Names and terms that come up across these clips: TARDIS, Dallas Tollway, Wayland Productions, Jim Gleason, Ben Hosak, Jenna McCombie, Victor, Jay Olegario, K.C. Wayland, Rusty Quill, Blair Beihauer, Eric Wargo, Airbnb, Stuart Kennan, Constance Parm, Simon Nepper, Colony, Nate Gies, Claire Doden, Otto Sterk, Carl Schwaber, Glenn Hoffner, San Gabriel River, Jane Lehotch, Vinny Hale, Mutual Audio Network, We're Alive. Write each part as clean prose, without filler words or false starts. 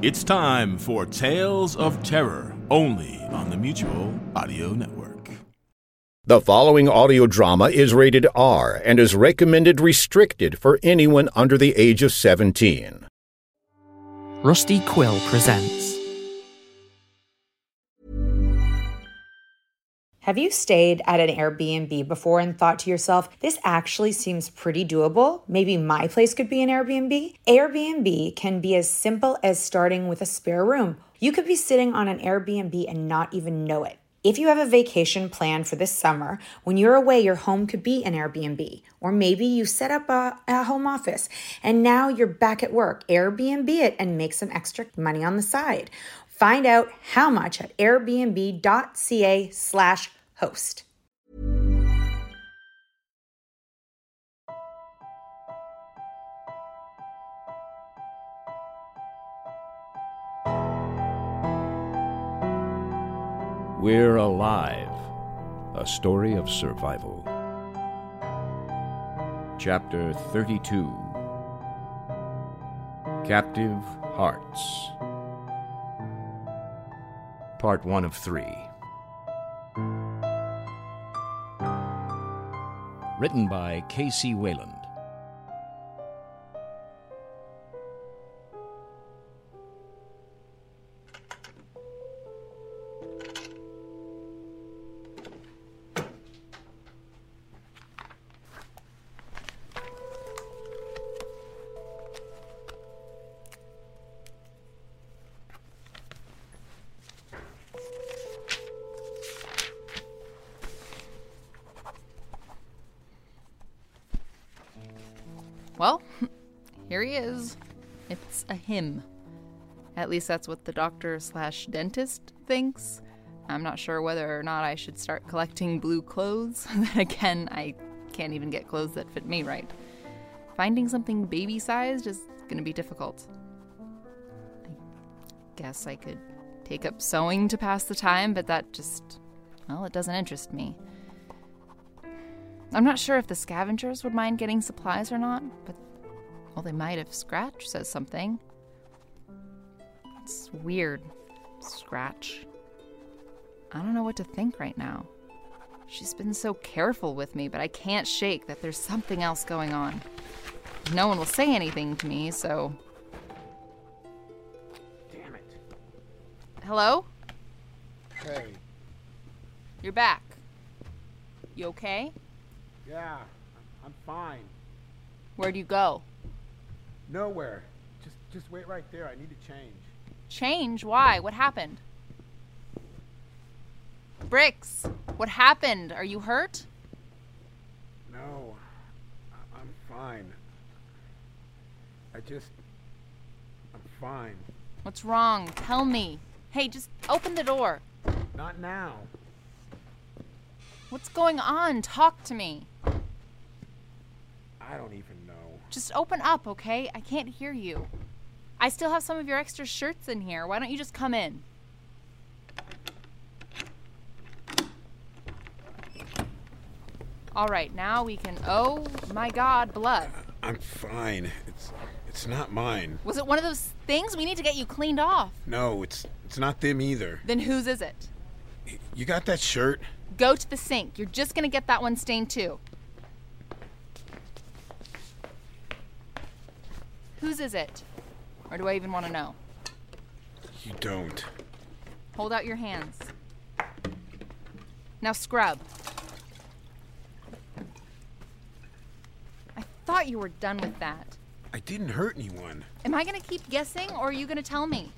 It's time for Tales of Terror, only on the Mutual Audio Network. The following audio drama is rated R and is recommended restricted for anyone under the age of 17. Rusty Quill presents. Have you stayed at an Airbnb before and thought to yourself, this actually seems pretty doable? Maybe my place could be an Airbnb? Airbnb can be as simple as starting with a spare room. You could be sitting on an Airbnb and not even know it. If you have a vacation planned for this summer, when you're away, your home could be an Airbnb. Or maybe you set up a home office and now you're back at work. Airbnb it and make some extra money on the side. Find out how much at airbnb.ca/host. We're Alive, a story of survival. Chapter 32, Captive Hearts. Part 1 of 3. Written by K.C. Wayland. Well, here he is. It's a him. At least that's what the doctor/dentist thinks. I'm not sure whether or not I should start collecting blue clothes. Then again, I can't even get clothes that fit me right. Finding something baby-sized is going to be difficult. I guess I could take up sewing to pass the time, but that just, well, it doesn't interest me. I'm not sure if the scavengers would mind getting supplies or not, but, well, they might if Scratch says something. It's weird, Scratch. I don't know what to think right now. She's been so careful with me, but I can't shake that there's something else going on. No one will say anything to me, so... Damn it. Hello? Hey. You're back. You okay? Yeah, I'm fine. Where'd you go? Nowhere. Just wait right there. I need to change. Change? Why? What happened? Bricks, what happened? Are you hurt? No, I'm fine. I'm fine. What's wrong? Tell me. Hey, just open the door. Not now. What's going on? Talk to me. I don't even know. Just open up, okay? I can't hear you. I still have some of your extra shirts in here. Why don't you just come in? All right, now we can... Oh, my God, blood. I'm fine. It's not mine. Was it one of those things? We need to get you cleaned off. No, it's not them either. Then whose is it? You got that shirt? Go to the sink. You're just going to get that one stained, too. Whose is it? Or do I even want to know? You don't. Hold out your hands. Now scrub. I thought you were done with that. I didn't hurt anyone. Am I going to keep guessing, or are you going to tell me?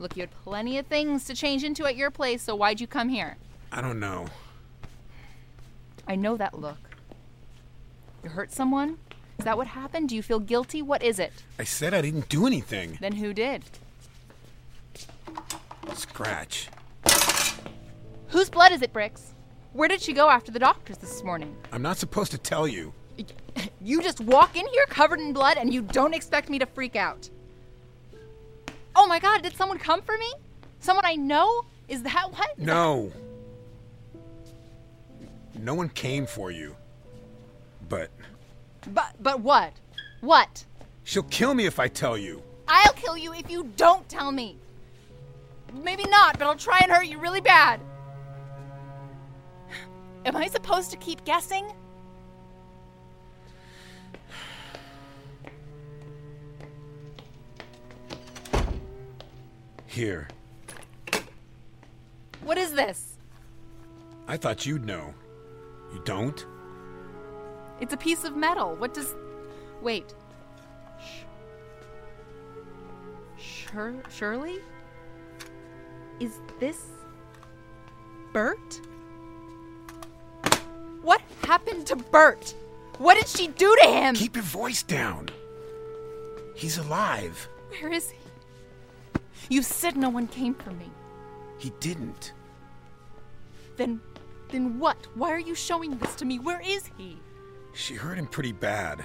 Look, you had plenty of things to change into at your place, so why'd you come here? I don't know. I know that look. You hurt someone? Is that what happened? Do you feel guilty? What is it? I said I didn't do anything. Then who did? Scratch. Whose blood is it, Bricks? Where did she go after the doctors this morning? I'm not supposed to tell you. You just walk in here covered in blood and you don't expect me to freak out. Oh my God, did someone come for me? Someone I know? Is that what? No. No one came for you. But what? What? She'll kill me if I tell you. I'll kill you if you don't tell me. Maybe not, but I'll try and hurt you really bad. Am I supposed to keep guessing? Here. What is this? I thought you'd know. You don't? It's a piece of metal. What does... Wait. Shirley? Is this... Bert? What happened to Bert? What did she do to him? Keep your voice down. He's alive. Where is he? You said no one came for me. He didn't. Then what? Why are you showing this to me? Where is he? She hurt him pretty bad.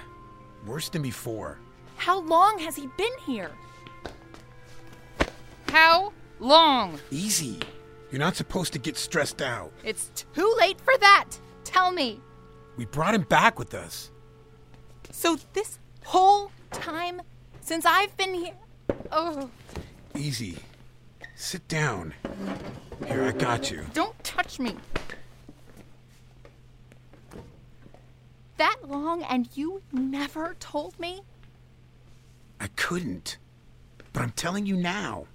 Worse than before. How long has he been here? How long? Easy. You're not supposed to get stressed out. It's too late for that. Tell me. We brought him back with us. So this whole time since I've been here... Oh... Easy. Sit down. Here, I got you. Don't touch me. That long and you never told me? I couldn't. But I'm telling you now.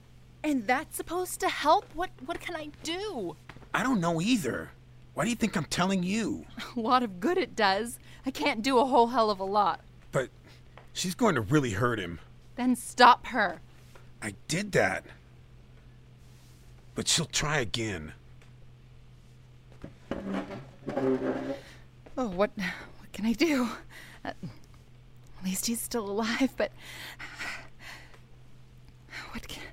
And that's supposed to help? What can I do? I don't know either. Why do you think I'm telling you? A lot of good it does. I can't do a whole hell of a lot. But she's going to really hurt him. Then stop her. I did that, but she'll try again. Oh, what can I do? At least he's still alive, but what can...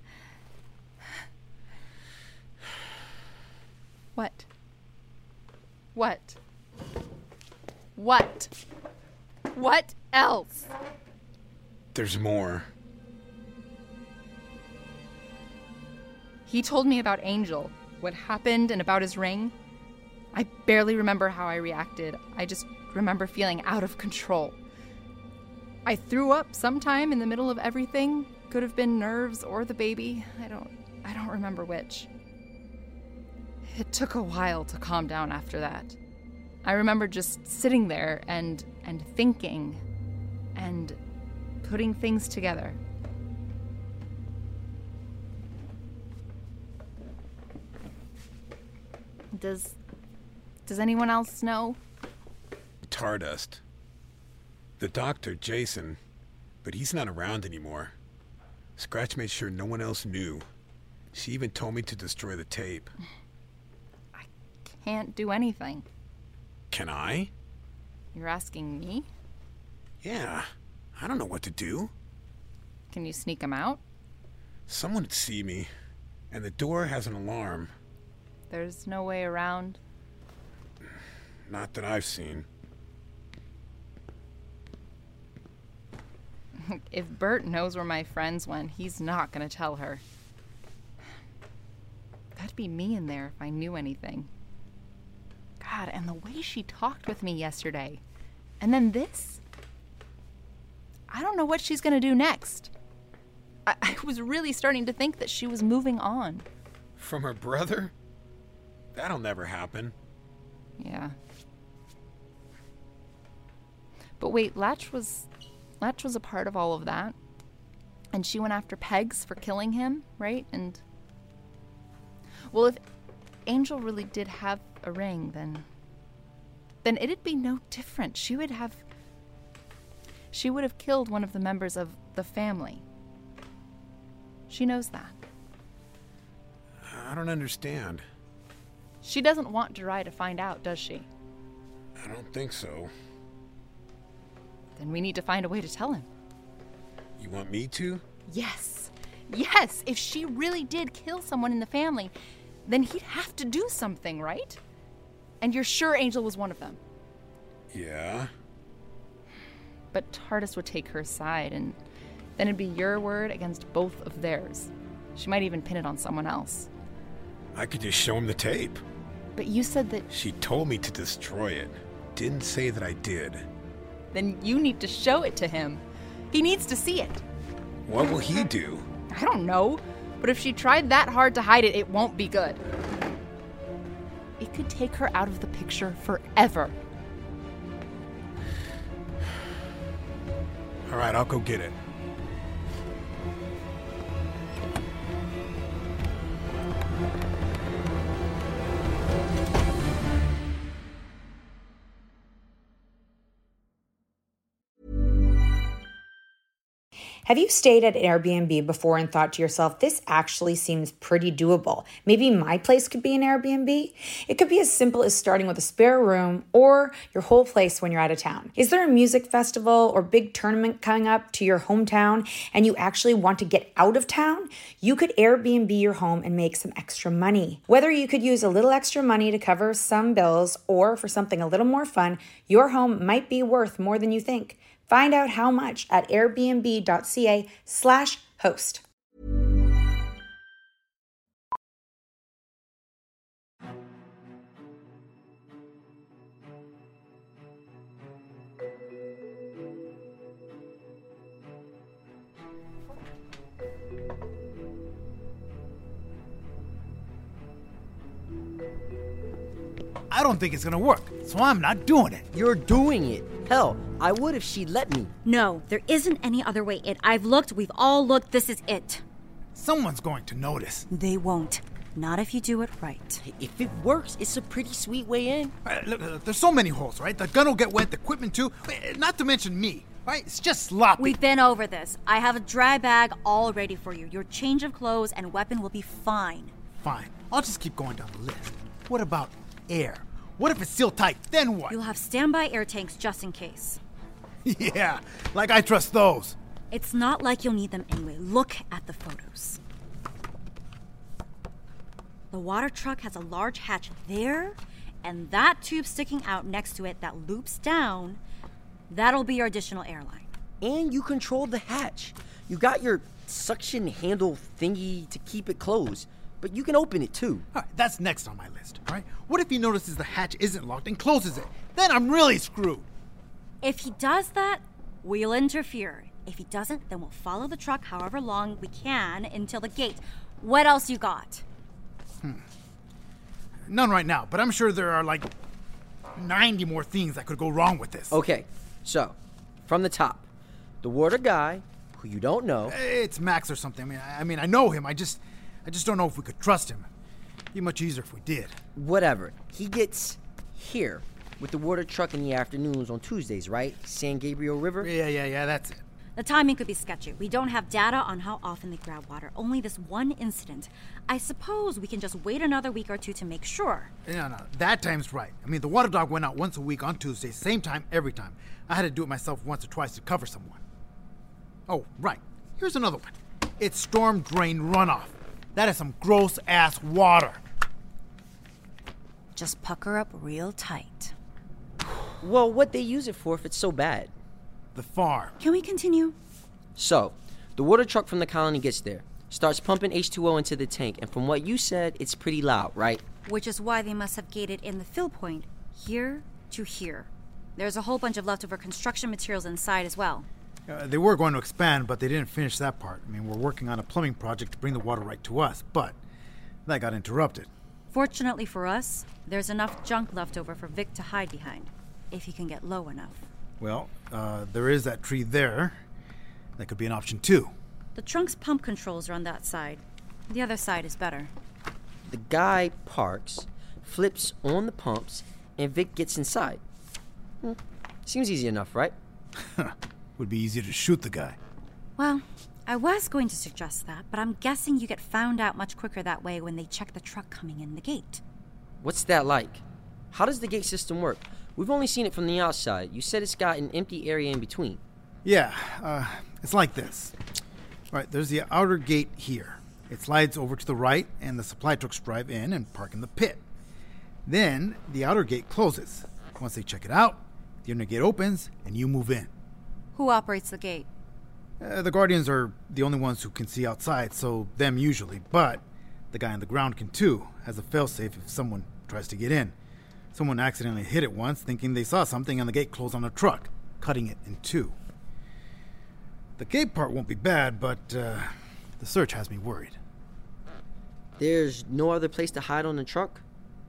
What else? There's more. He told me about Angel, what happened, and about his ring. I barely remember how I reacted. I just remember feeling out of control. I threw up sometime in the middle of everything. Could have been nerves or the baby. I don't remember which. It took a while to calm down after that. I remember just sitting there and thinking and putting things together. Does anyone else know? Tar dust. The doctor, Jason, but he's not around anymore. Scratch made sure no one else knew. She even told me to destroy the tape. I can't do anything. Can I? You're asking me? Yeah, I don't know what to do. Can you sneak him out? Someone would see me, and the door has an alarm. There's no way around? Not that I've seen. If Bert knows where my friends went, he's not gonna tell her. That'd be me in there if I knew anything. God, and the way she talked with me yesterday. And then this? I don't know what she's gonna do next. I was really starting to think that she was moving on. From her brother? That'll never happen. Yeah. But wait, Latch was a part of all of that. And she went after Pegs for killing him, right? And... Well, if Angel really did have a ring, then it'd be no different. She would have killed one of the members of the family. She knows that. I don't understand. She doesn't want Jirai to find out, does she? I don't think so. and we need to find a way to tell him. You want me to? Yes. Yes, if she really did kill someone in the family, then he'd have to do something, right? And you're sure Angel was one of them? Yeah. But TARDIS would take her side, and then it'd be your word against both of theirs. She might even pin it on someone else. I could just show him the tape. But you said that... She told me to destroy it. Didn't say that I did. Then you need to show it to him. He needs to see it. What will he do? I don't know. But if she tried that hard to hide it, it won't be good. It could take her out of the picture forever. All right, I'll go get it. Have you stayed at an Airbnb before and thought to yourself, this actually seems pretty doable. Maybe my place could be an Airbnb? It could be as simple as starting with a spare room or your whole place when you're out of town. Is there a music festival or big tournament coming up to your hometown and you actually want to get out of town? You could Airbnb your home and make some extra money. Whether you could use a little extra money to cover some bills or for something a little more fun, your home might be worth more than you think. Find out how much at airbnb.ca/host. I don't think it's gonna work, so I'm not doing it. You're doing it. Hell, I would if she'd let me. No, there isn't any other way, It. I've looked, we've all looked, this is it. Someone's going to notice. They won't. Not if you do it right. If it works, it's a pretty sweet way in. Look, there's so many holes, right? The gun will get wet, the equipment too, not to mention me, right? It's just sloppy. We've been over this. I have a dry bag all ready for you. Your change of clothes and weapon will be fine. Fine. I'll just keep going down the list. What about air? What if it's still tight? Then what? You'll have standby air tanks just in case. Yeah, like I trust those. It's not like you'll need them anyway. Look at the photos. The water truck has a large hatch there, and that tube sticking out next to it that loops down, that'll be your additional airline. And you control the hatch. You got your suction handle thingy to keep it closed. But you can open it, too. All right, that's next on my list, all right? What if he notices the hatch isn't locked and closes it? Then I'm really screwed. If he does that, we'll interfere. If he doesn't, then we'll follow the truck however long we can until the gate. What else you got? None right now, but I'm sure there are, 90 more things that could go wrong with this. Okay, so, from the top, the water guy, who you don't know... It's Max or something. I mean, I know him, I just don't know if we could trust him. It'd be much easier if we did. Whatever. He gets here with the water truck in the afternoons on Tuesdays, right? San Gabriel River? Yeah, that's it. The timing could be sketchy. We don't have data on how often they grab water. Only this one incident. I suppose we can just wait another week or two to make sure. No, that time's right. The water dog went out once a week on Tuesdays, same time every time. I had to do it myself once or twice to cover someone. Oh, right. Here's another one. It's storm drain runoff. That is some gross-ass water. Just pucker up real tight. Well, what they use it for if it's so bad? The farm. Can we continue? So, the water truck from the colony gets there, starts pumping H2O into the tank, and from what you said, it's pretty loud, right? Which is why they must have gated in the fill point here to here. There's a whole bunch of leftover construction materials inside as well. They were going to expand, but they didn't finish that part. We're working on a plumbing project to bring the water right to us, but that got interrupted. Fortunately for us, there's enough junk left over for Vic to hide behind, if he can get low enough. Well, there is that tree there. That could be an option, too. The trunk's pump controls are on that side. The other side is better. The guy parks, flips on the pumps, and Vic gets inside. Seems easy enough, right? Would be easier to shoot the guy. Well, I was going to suggest that, but I'm guessing you get found out much quicker that way when they check the truck coming in the gate. What's that like? How does the gate system work? We've only seen it from the outside. You said it's got an empty area in between. Yeah, it's like this. All right, there's the outer gate here. It slides over to the right, and the supply trucks drive in and park in the pit. Then the outer gate closes. Once they check it out, the inner gate opens, and you move in. Who operates the gate? The Guardians are the only ones who can see outside, so them usually. But the guy on the ground can too, as a failsafe if someone tries to get in. Someone accidentally hit it once, thinking they saw something, and the gate closed on a truck, cutting it in two. The gate part won't be bad, but the search has me worried. There's no other place to hide on the truck?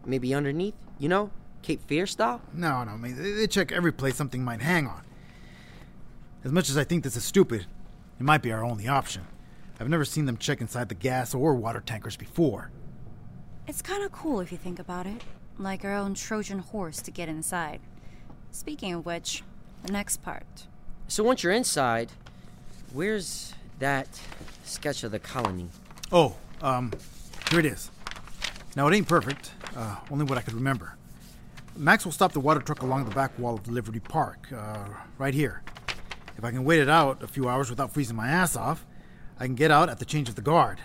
Maybe underneath? You know, Cape Fear style? No, I mean, they check every place something might hang on. As much as I think this is stupid, it might be our only option. I've never seen them check inside the gas or water tankers before. It's kind of cool if you think about it. Like our own Trojan horse to get inside. Speaking of which, the next part. So once you're inside, where's that sketch of the colony? Oh, here it is. Now, it ain't perfect. Only what I could remember. Max will stop the water truck along the back wall of Liberty Park, right here. If I can wait it out a few hours without freezing my ass off, I can get out at the change of the guard.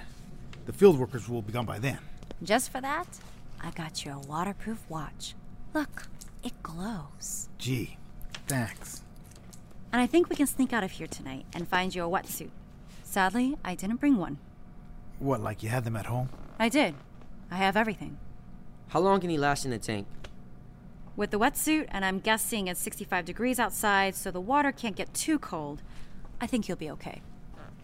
The field workers will be gone by then. Just for that, I got you a waterproof watch. Look, it glows. Gee, thanks. And I think we can sneak out of here tonight and find you a wetsuit. Sadly, I didn't bring one. What, like you had them at home? I did. I have everything. How long can he last in the tank? With the wetsuit, and I'm guessing it's 65 degrees outside, so the water can't get too cold, I think you'll be okay.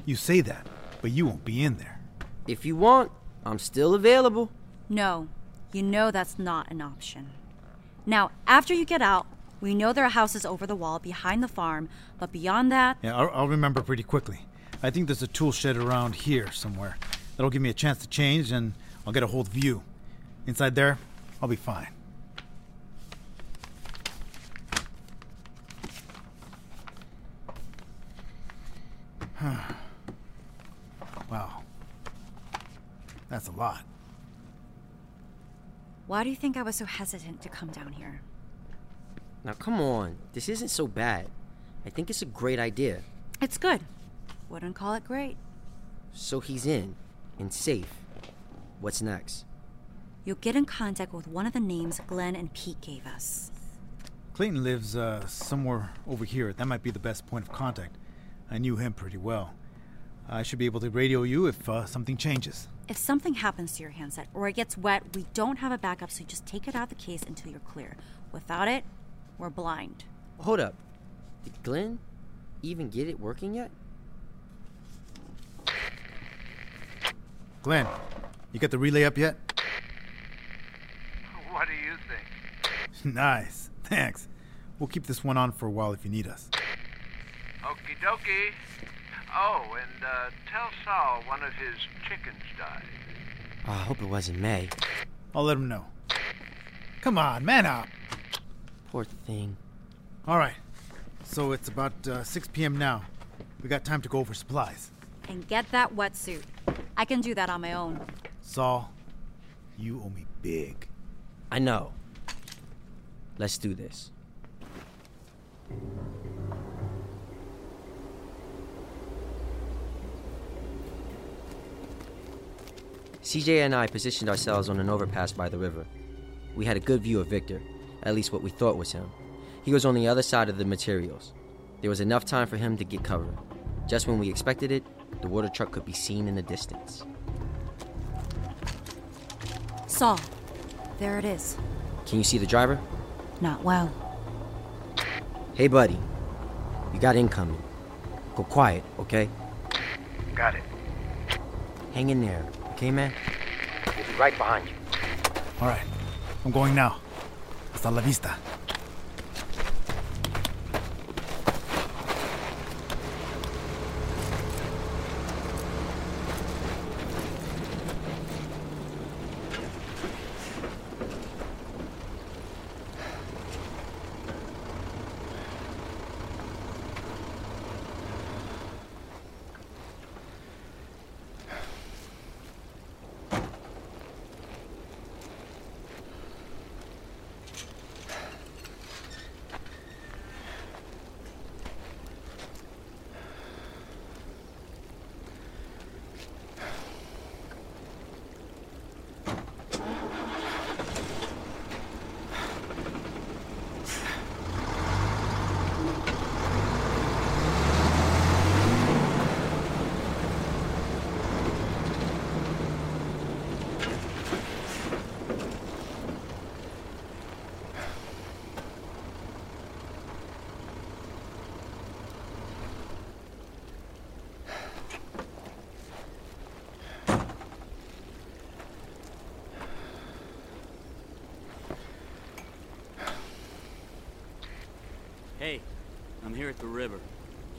You say that, but you won't be in there. If you want, I'm still available. No, you know that's not an option. Now, after you get out, we know there are houses over the wall behind the farm, but beyond that... Yeah, I'll remember pretty quickly. I think there's a tool shed around here somewhere. That'll give me a chance to change, and I'll get a whole view. Inside there, I'll be fine. Wow. That's a lot. Why do you think I was so hesitant to come down here? Now come on, this isn't so bad. I think it's a great idea. It's good. Wouldn't call it great. So he's in, and safe. What's next? You'll get in contact with one of the names Glenn and Pete gave us. Clayton lives somewhere over here. That might be the best point of contact. I knew him pretty well. I should be able to radio you if something changes. If something happens to your handset or it gets wet, we don't have a backup, so just take it out of the case until you're clear. Without it, we're blind. Hold up. Did Glenn even get it working yet? Glenn, you got the relay up yet? What do you think? Nice. Thanks. We'll keep this one on for a while if you need us. Okie dokie. Oh, and tell Saul one of his chickens died. Oh, I hope it wasn't May. I'll let him know. Come on, man up. Poor thing. All right. So it's about 6 p.m. now. We got time to go over supplies. And get that wetsuit. I can do that on my own. Saul, you owe me big. I know. Let's do this. CJ and I positioned ourselves on an overpass by the river. We had a good view of Victor, at least what we thought was him. He was on the other side of the materials. There was enough time for him to get covered. Just when we expected it, the water truck could be seen in the distance. Saul, there it is. Can you see the driver? Not well. Hey, buddy. You got incoming. Go quiet, okay? Got it. Hang in there. Okay, man? We'll be right behind you. All right. I'm going now. Hasta la vista. here at the river.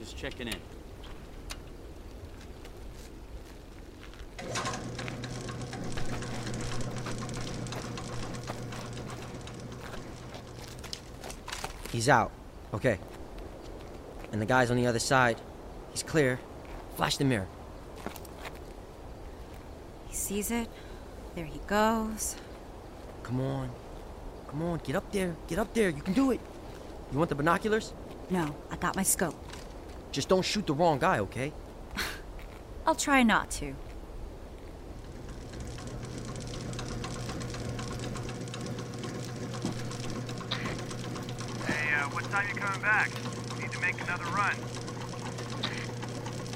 Just checking in. He's out. Okay. And the guy's on the other side. He's clear. Flash the mirror. He sees it. There he goes. Come on. Come on, get up there. Get up there. You can do it. You want the binoculars? No, I got my scope. Just don't shoot the wrong guy, okay? I'll try not to. What time you coming back? Need to make another run.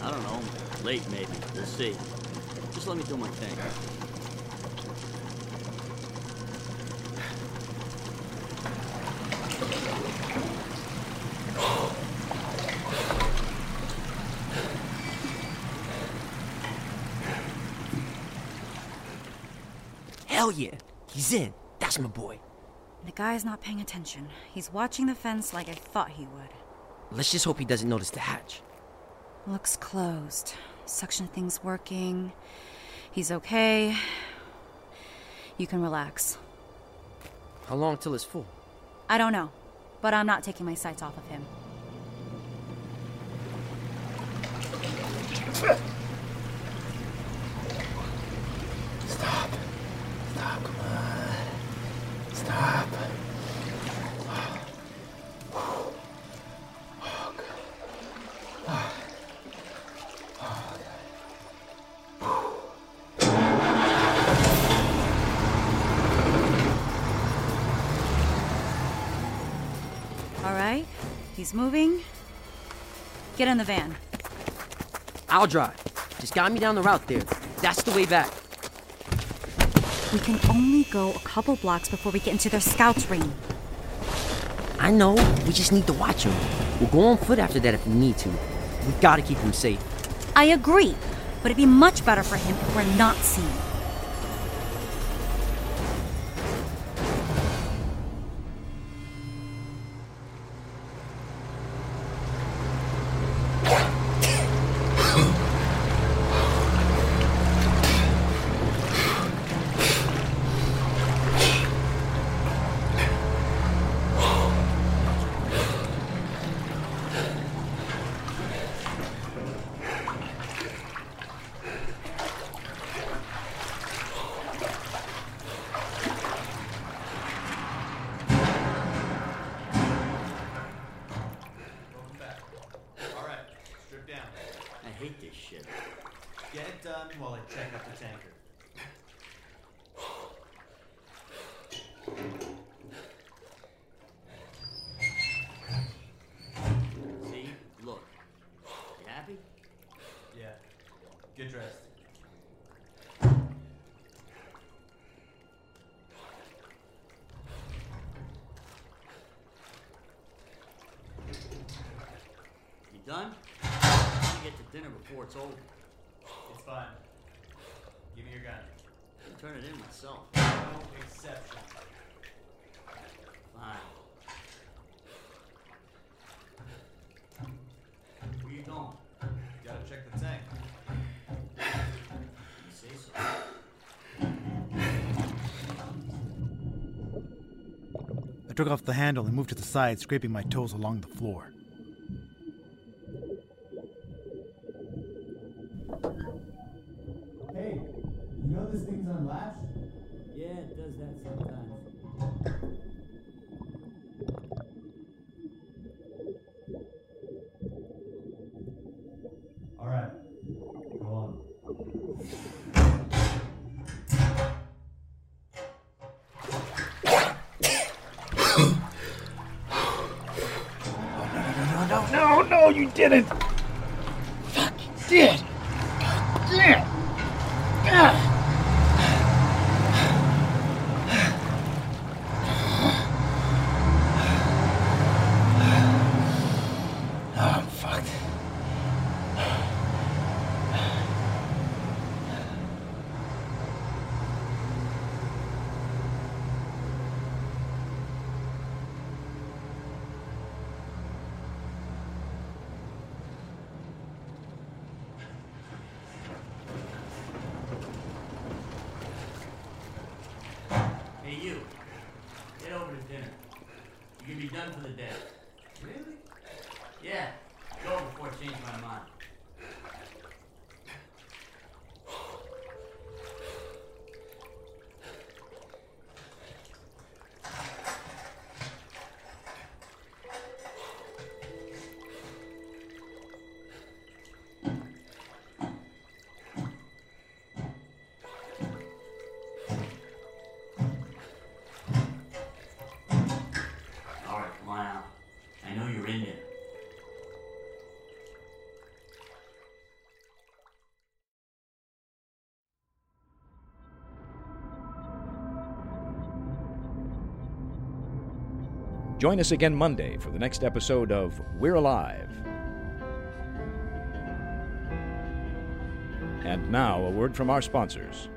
I don't know. Late, maybe. We'll see. Just let me do my thing. Hell yeah! He's in. That's my boy. The guy's not paying attention. He's watching the fence like I thought he would. Let's just hope he doesn't notice the hatch. Looks closed. Suction thing's working. He's okay. You can relax. How long till it's full? I don't know, but I'm not taking my sights off of him. Stop. Stop, come on. Stop. Oh, God. Oh, God. All right. He's moving. Get in the van. I'll drive. Just guide me down the route there. That's the way back. We can only go a couple blocks before we get into their scouts' ring. I know. We just need to watch them. We'll go on foot after that if we need to. We've got to keep him safe. I agree, but it'd be much better for him if we're not seen. Get dressed. You done? I'm gonna get to dinner before it's over. It's fine. Give me your gun. I'll turn it in myself. No exception. Fine. Where you going? Gotta check the tank. I took off the handle and moved to the side, scraping my toes along the floor. Hey, you know this thing's unlatched? Yeah, it does that sometimes. All right, go on. No, you didn't! Fuck, you did! God damn! God. Oh, I'm fucked. day. Really? Yeah. Go before I change my mind. Join us again Monday for the next episode of We're Alive. And now, a word from our sponsors.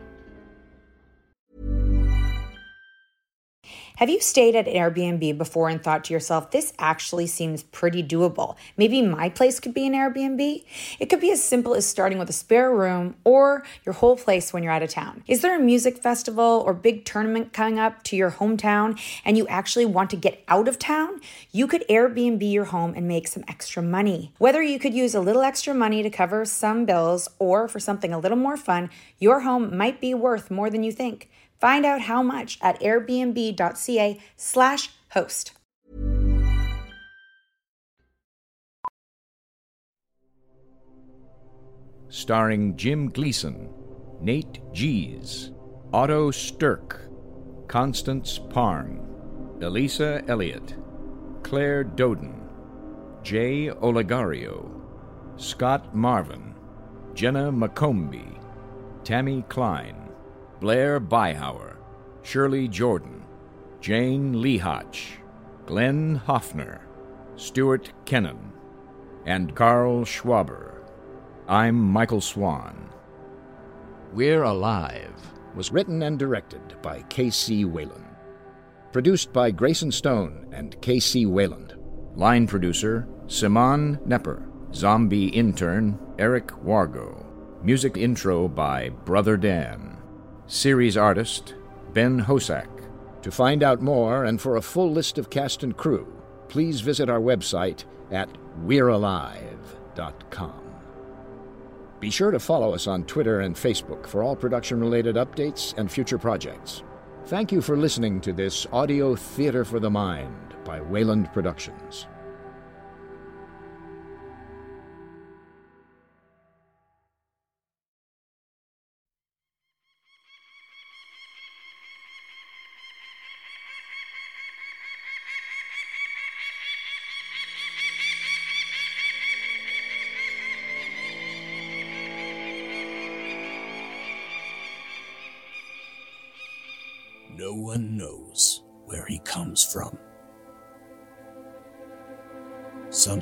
Have you stayed at an Airbnb before and thought to yourself, this actually seems pretty doable. Maybe my place could be an Airbnb? It could be as simple as starting with a spare room or your whole place when you're out of town. Is there a music festival or big tournament coming up to your hometown and you actually want to get out of town? You could Airbnb your home and make some extra money. Whether you could use a little extra money to cover some bills or for something a little more fun, your home might be worth more than you think. Find out how much at airbnb.ca/host. Starring Jim Gleason, Nate Gies, Otto Sterk, Constance Parm, Elisa Elliott, Claire Doden, Jay Olegario, Scott Marvin, Jenna McCombie, Tammy Klein, Blair Beihauer, Shirley Jordan, Jane Lehotch, Glenn Hoffner, Stuart Kennan, and Carl Schwaber. I'm Michael Swan. We're Alive was written and directed by K.C. Wayland. Produced by Grayson Stone and K.C. Wayland. Line producer, Simon Nepper. Zombie intern, Eric Wargo. Music intro by Brother Dan. Series artist, Ben Hosak. To find out more and for a full list of cast and crew, please visit our website at we'realive.com. Be sure to follow us on Twitter and Facebook for all production-related updates and future projects. Thank you for listening to this audio theater for the mind by Wayland Productions. No one knows where he comes from. Some